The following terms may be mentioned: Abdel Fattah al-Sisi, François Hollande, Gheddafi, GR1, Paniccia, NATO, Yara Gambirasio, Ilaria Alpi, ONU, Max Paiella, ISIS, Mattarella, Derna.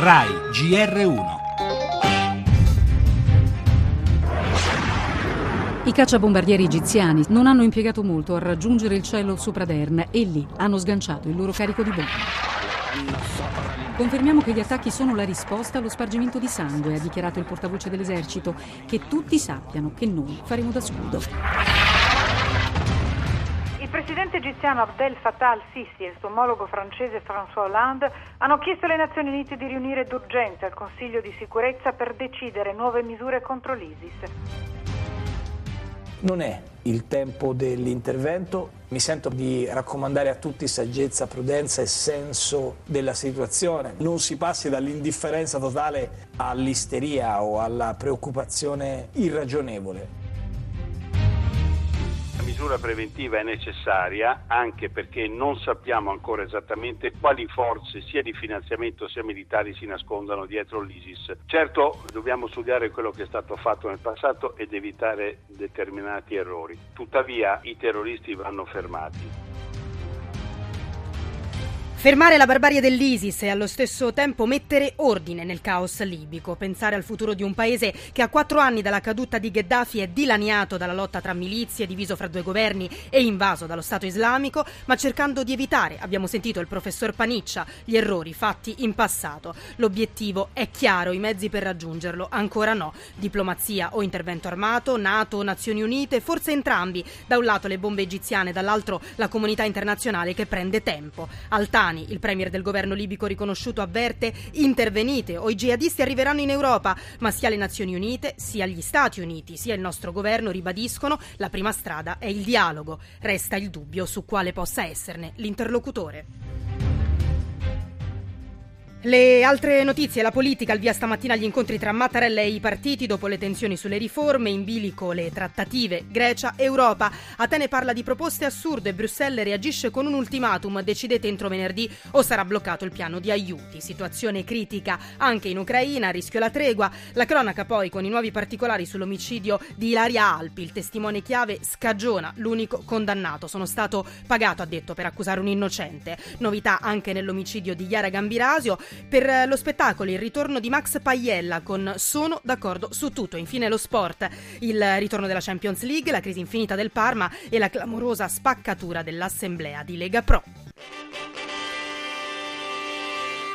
RAI GR1. I cacciabombardieri egiziani non hanno impiegato molto a raggiungere il cielo sopra Derna e lì hanno sganciato il loro carico di bombe. Confermiamo che gli attacchi sono la risposta allo spargimento di sangue, ha dichiarato il portavoce dell'esercito, che tutti sappiano che noi faremo da scudo. Il presidente egiziano Abdel Fattah al-Sisi e il suo omologo francese François Hollande hanno chiesto alle Nazioni Unite di riunire d'urgenza il Consiglio di sicurezza per decidere nuove misure contro l'ISIS. Non è il tempo dell'intervento. Mi sento di raccomandare a tutti saggezza, prudenza e senso della situazione. Non si passi dall'indifferenza totale all'isteria o alla preoccupazione irragionevole. La misura preventiva è necessaria anche perché non sappiamo ancora esattamente quali forze sia di finanziamento sia militari si nascondano dietro l'ISIS. Certo, dobbiamo studiare quello che è stato fatto nel passato ed evitare determinati errori. Tuttavia, i terroristi vanno fermati. Fermare la barbarie dell'ISIS e allo stesso tempo mettere ordine nel caos libico. Pensare al futuro di un paese che a 4 anni dalla caduta di Gheddafi è dilaniato dalla lotta tra milizie, diviso fra 2 governi e invaso dallo Stato islamico, ma cercando di evitare, abbiamo sentito il professor Paniccia, gli errori fatti in passato. L'obiettivo è chiaro, i mezzi per raggiungerlo ancora no. Diplomazia o intervento armato, NATO, Nazioni Unite, forse entrambi. Da un lato le bombe egiziane, dall'altro la comunità internazionale che prende tempo. Il premier del governo libico riconosciuto avverte: intervenite o i jihadisti arriveranno in Europa, ma sia le Nazioni Unite, sia gli Stati Uniti, sia il nostro governo ribadiscono la prima strada è il dialogo. Resta il dubbio su quale possa esserne l'interlocutore. Le altre notizie, la politica, al via stamattina agli incontri tra Mattarella e i partiti dopo le tensioni sulle riforme, in bilico le trattative Grecia-Europa. Atene parla di proposte assurde, Bruxelles reagisce con un ultimatum: decidete entro venerdì o sarà bloccato il piano di aiuti. Situazione critica anche in Ucraina, a rischio la tregua. La cronaca poi con i nuovi particolari sull'omicidio di Ilaria Alpi, il testimone chiave scagiona l'unico condannato. Sono stato pagato, ha detto, per accusare un innocente. Novità anche nell'omicidio di Yara Gambirasio. Per lo spettacolo il ritorno di Max Paiella con Sono d'accordo su tutto. Infine lo sport, il ritorno della Champions League, la crisi infinita del Parma e la clamorosa spaccatura dell'assemblea di Lega Pro.